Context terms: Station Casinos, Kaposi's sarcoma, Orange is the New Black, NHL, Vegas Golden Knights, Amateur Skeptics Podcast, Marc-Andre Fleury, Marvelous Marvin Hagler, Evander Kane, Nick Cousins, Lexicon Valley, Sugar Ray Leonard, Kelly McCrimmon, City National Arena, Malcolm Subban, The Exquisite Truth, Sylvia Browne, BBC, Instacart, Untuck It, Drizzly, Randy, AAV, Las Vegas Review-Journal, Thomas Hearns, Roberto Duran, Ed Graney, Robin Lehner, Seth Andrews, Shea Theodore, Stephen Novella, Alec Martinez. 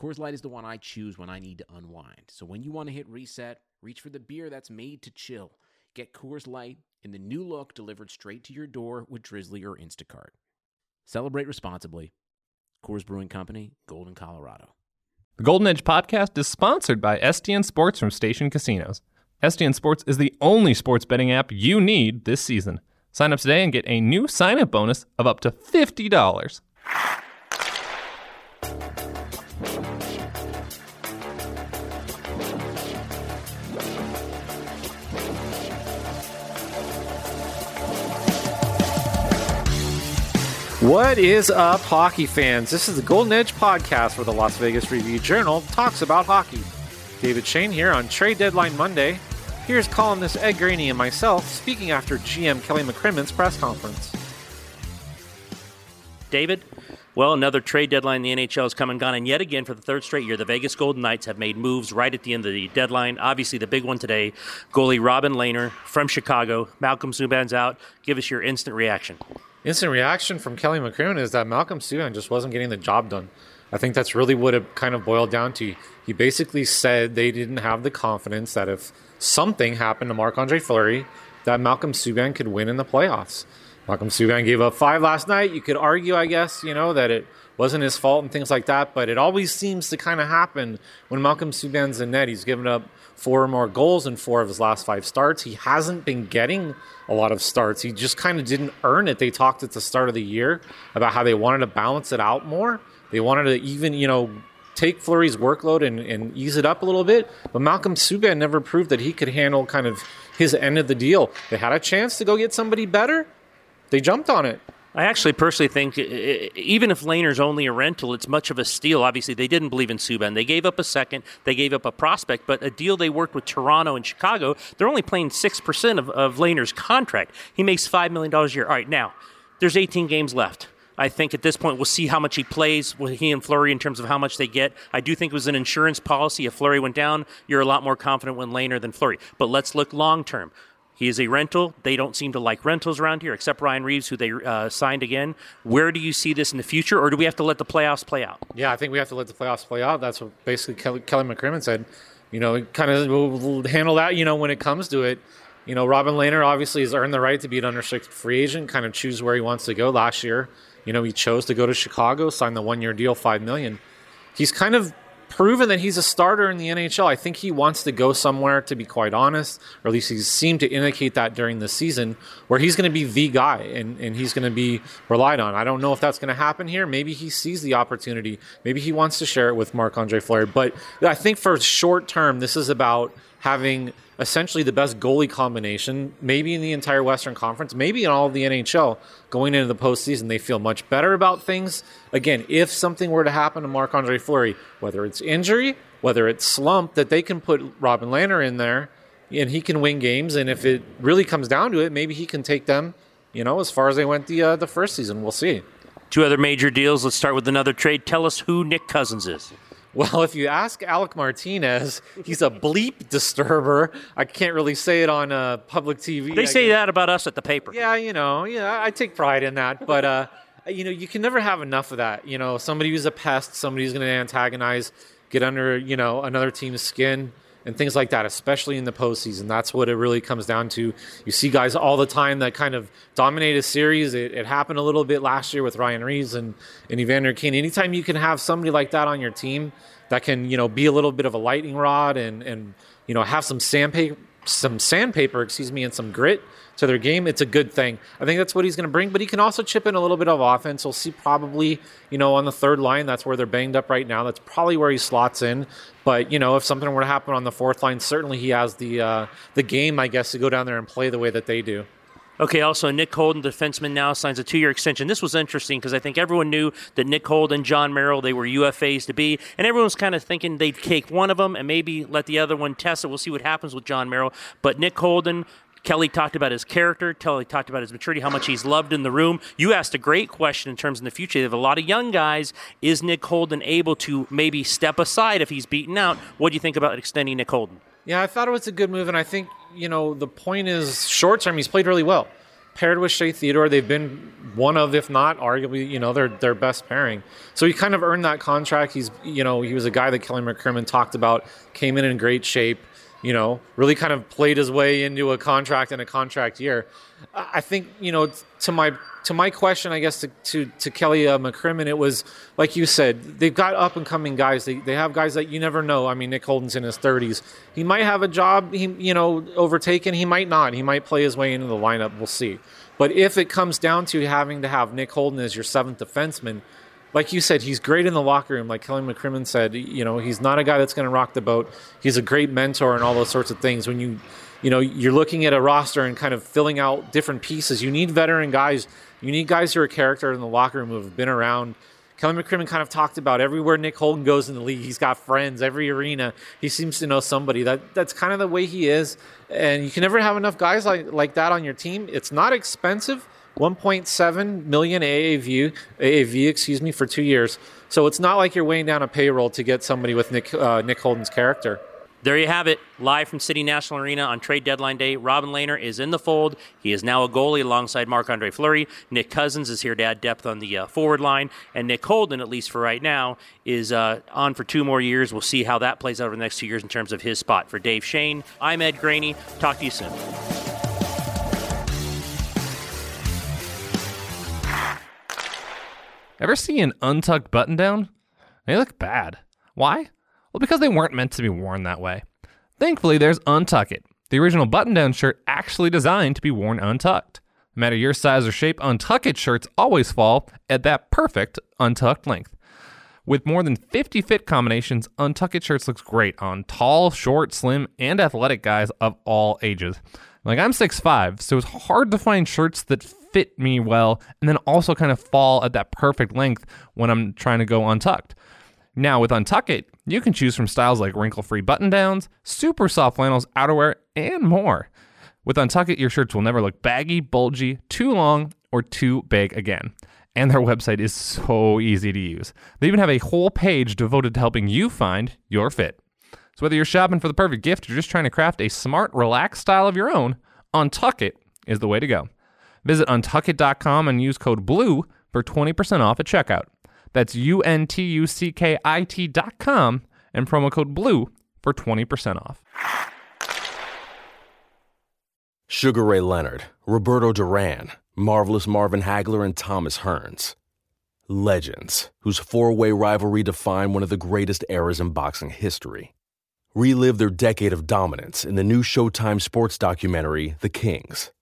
Coors Light is the one I choose when I need to unwind. So when you want to hit reset, reach for the beer that's made to chill. Get Coors Light in the new look delivered straight to your door with Drizzly or Instacart. Celebrate responsibly. Coors Brewing Company, Golden, Colorado. The Golden Edge Podcast is sponsored by STN Sports from Station Casinos. STN Sports is the only sports betting app you need this season. Sign up today and get a new sign-up bonus of up to $50. What is up, hockey fans? This is the Golden Edge Podcast, where the Las Vegas Review-Journal talks about hockey. David Shane here on Trade Deadline Monday. Here's columnist Ed Graney and myself speaking after GM Kelly McCrimmon's press conference. David, well, another trade deadline in the NHL has come and gone, and yet again for the third straight year, the Vegas Golden Knights have made moves right at the end of the deadline. Obviously, the big one today, goalie Robin Lehner from Chicago. Malcolm Subban's out. Give us your instant reaction. Instant reaction from Kelly McCrimmon is that Malcolm Subban just wasn't getting the job done. I think that's really what it kind of boiled down to. He basically said they didn't have the confidence that if something happened to Marc-Andre Fleury, that Malcolm Subban could win in the playoffs. Malcolm Subban gave up 5 last night. You could argue, I guess, that it wasn't his fault and things like that, but it always seems to kind of happen when Malcolm Subban's in net. He's given up 4 or more goals in 4 of his last 5 starts. He hasn't been getting a lot of starts. He just kind of didn't earn it. They talked at the start of the year about how they wanted to balance it out more. They wanted to even, take Fleury's workload and ease it up a little bit. But Malcolm Subban never proved that he could handle kind of his end of the deal. They had a chance to go get somebody better. They jumped on it. I actually personally think even if Lehner's only a rental, it's much of a steal. Obviously, they didn't believe in Subban. They gave up a second. They gave up a prospect. But a deal they worked with Toronto and Chicago, they're only paying 6% of Lehner's contract. He makes $5 million a year. All right, now, there's 18 games left. I think at this point we'll see how much he plays, he and Fleury, in terms of how much they get. I do think it was an insurance policy. If Fleury went down, you're a lot more confident with Lehner than Fleury. But let's look long-term. He is a rental. They don't seem to like rentals around here, except Ryan Reeves, who they signed again. Where do you see this in the future, or do we have to let the playoffs play out? Yeah, I think we have to let the playoffs play out. That's what basically Kelly McCrimmon said. Kind of we'll handle that, when it comes to it. Robin Lehner obviously has earned the right to be an unrestricted free agent, kind of choose where he wants to go. Last year, he chose to go to Chicago, signed the one-year deal, $5 million. He's kind of proven that he's a starter in the NHL. I think he wants to go somewhere, to be quite honest, or at least he seemed to indicate that during the season, where he's going to be the guy and he's going to be relied on. I don't know if that's going to happen here. Maybe he sees the opportunity. Maybe he wants to share it with Marc-Andre Fleury. But I think for short term, this is about having essentially the best goalie combination, maybe in the entire Western Conference, maybe in all of the NHL, going into the postseason. They feel much better about things. Again, if something were to happen to Marc-Andre Fleury, whether it's injury, whether it's slump, that they can put Robin Lehner in there and he can win games. And if it really comes down to it, maybe he can take them, as far as they went the first season. We'll see. 2 other major deals. Let's start with another trade. Tell us who Nick Cousins is. Well, if you ask Alec Martinez, he's a bleep disturber. I can't really say it on public TV. They say that about us at the paper. Yeah, I take pride in that. But, you can never have enough of that. Somebody who's a pest, somebody who's going to antagonize, get under, another team's skin and things like that, especially in the postseason. That's what it really comes down to. You see guys all the time that kind of dominate a series. It happened a little bit last year with Ryan Reeves and Evander Kane. Anytime you can have somebody like that on your team that can, be a little bit of a lightning rod and have some sandpaper, and some grit to their game, it's a good thing. I think that's what he's going to bring, but he can also chip in a little bit of offense. We'll see probably, on the third line, that's where they're banged up right now. That's probably where he slots in. But, if something were to happen on the fourth line, certainly he has the game, I guess, to go down there and play the way that they do. Okay, also Nick Holden, defenseman, now signs a 2-year extension. This was interesting because I think everyone knew that Nick Holden, John Merrill, they were UFAs to be, and everyone's kind of thinking they'd cake one of them and maybe let the other one test it. We'll see what happens with John Merrill. But Nick Holden, Kelly talked about his character. Kelly talked about his maturity, how much he's loved in the room. You asked a great question in terms of the future. They have a lot of young guys. Is Nick Holden able to maybe step aside if he's beaten out? What do you think about extending Nick Holden? Yeah, I thought it was a good move, and I think, you know, the point is short-term, he's played really well. Paired with Shea Theodore, they've been one of, if not, arguably, you know, their best pairing. So he kind of earned that contract. He's, you know, he was a guy that Kelly McCrimmon talked about, came in great shape. You know, really kind of played his way into a contract and a contract year. I think, you know, to my question, I guess, to Kelly McCrimmon, it was, like you said, they've got up-and-coming guys. They have guys that you never know. I mean, Nick Holden's in his 30s. He might have a job, overtaken. He might not. He might play his way into the lineup. We'll see. But if it comes down to having to have Nick Holden as your seventh defenseman, like you said, he's great in the locker room. Like Kelly McCrimmon said, you know, he's not a guy that's going to rock the boat. He's a great mentor and all those sorts of things. When you're looking at a roster and kind of filling out different pieces, you need veteran guys. You need guys who are character in the locker room, who have been around. Kelly McCrimmon kind of talked about everywhere Nick Holden goes in the league, he's got friends. Every arena, he seems to know somebody. That's kind of the way he is. And you can never have enough guys like that on your team. It's not expensive. 1.7 million AAV, for 2 years. So it's not like you're weighing down a payroll to get somebody with Nick Holden's character. There you have it. Live from City National Arena on trade deadline day, Robin Lehner is in the fold. He is now a goalie alongside Marc-Andre Fleury. Nick Cousins is here to add depth on the forward line. And Nick Holden, at least for right now, is on for 2 more years. We'll see how that plays out over the next 2 years in terms of his spot. For Dave Shane, I'm Ed Graney. Talk to you soon. Ever see an untucked button-down? They look bad. Why? Well, because they weren't meant to be worn that way. Thankfully, there's Untuck It, the original button-down shirt actually designed to be worn untucked. No matter your size or shape, Untuck It shirts always fall at that perfect untucked length. With more than 50 fit combinations, Untuck It shirts looks great on tall, short, slim, and athletic guys of all ages. Like, I'm 6'5", so it's hard to find shirts that fit me well and then also kind of fall at that perfect length when I'm trying to go untucked. Now, with Untuck It, you can choose from styles like wrinkle-free button-downs, super soft flannels, outerwear, and more. With Untuck It, your shirts will never look baggy, bulgy, too long, or too big again. And their website is so easy to use. They even have a whole page devoted to helping you find your fit. So whether you're shopping for the perfect gift or just trying to craft a smart, relaxed style of your own, Untuck It is the way to go. Visit untuckit.com and use code BLUE for 20% off at checkout. That's untuckit.com and promo code BLUE for 20% off. Sugar Ray Leonard, Roberto Duran, Marvelous Marvin Hagler, and Thomas Hearns. Legends, whose four-way rivalry defined one of the greatest eras in boxing history. Relive their decade of dominance in the new Showtime Sports documentary, The Kings,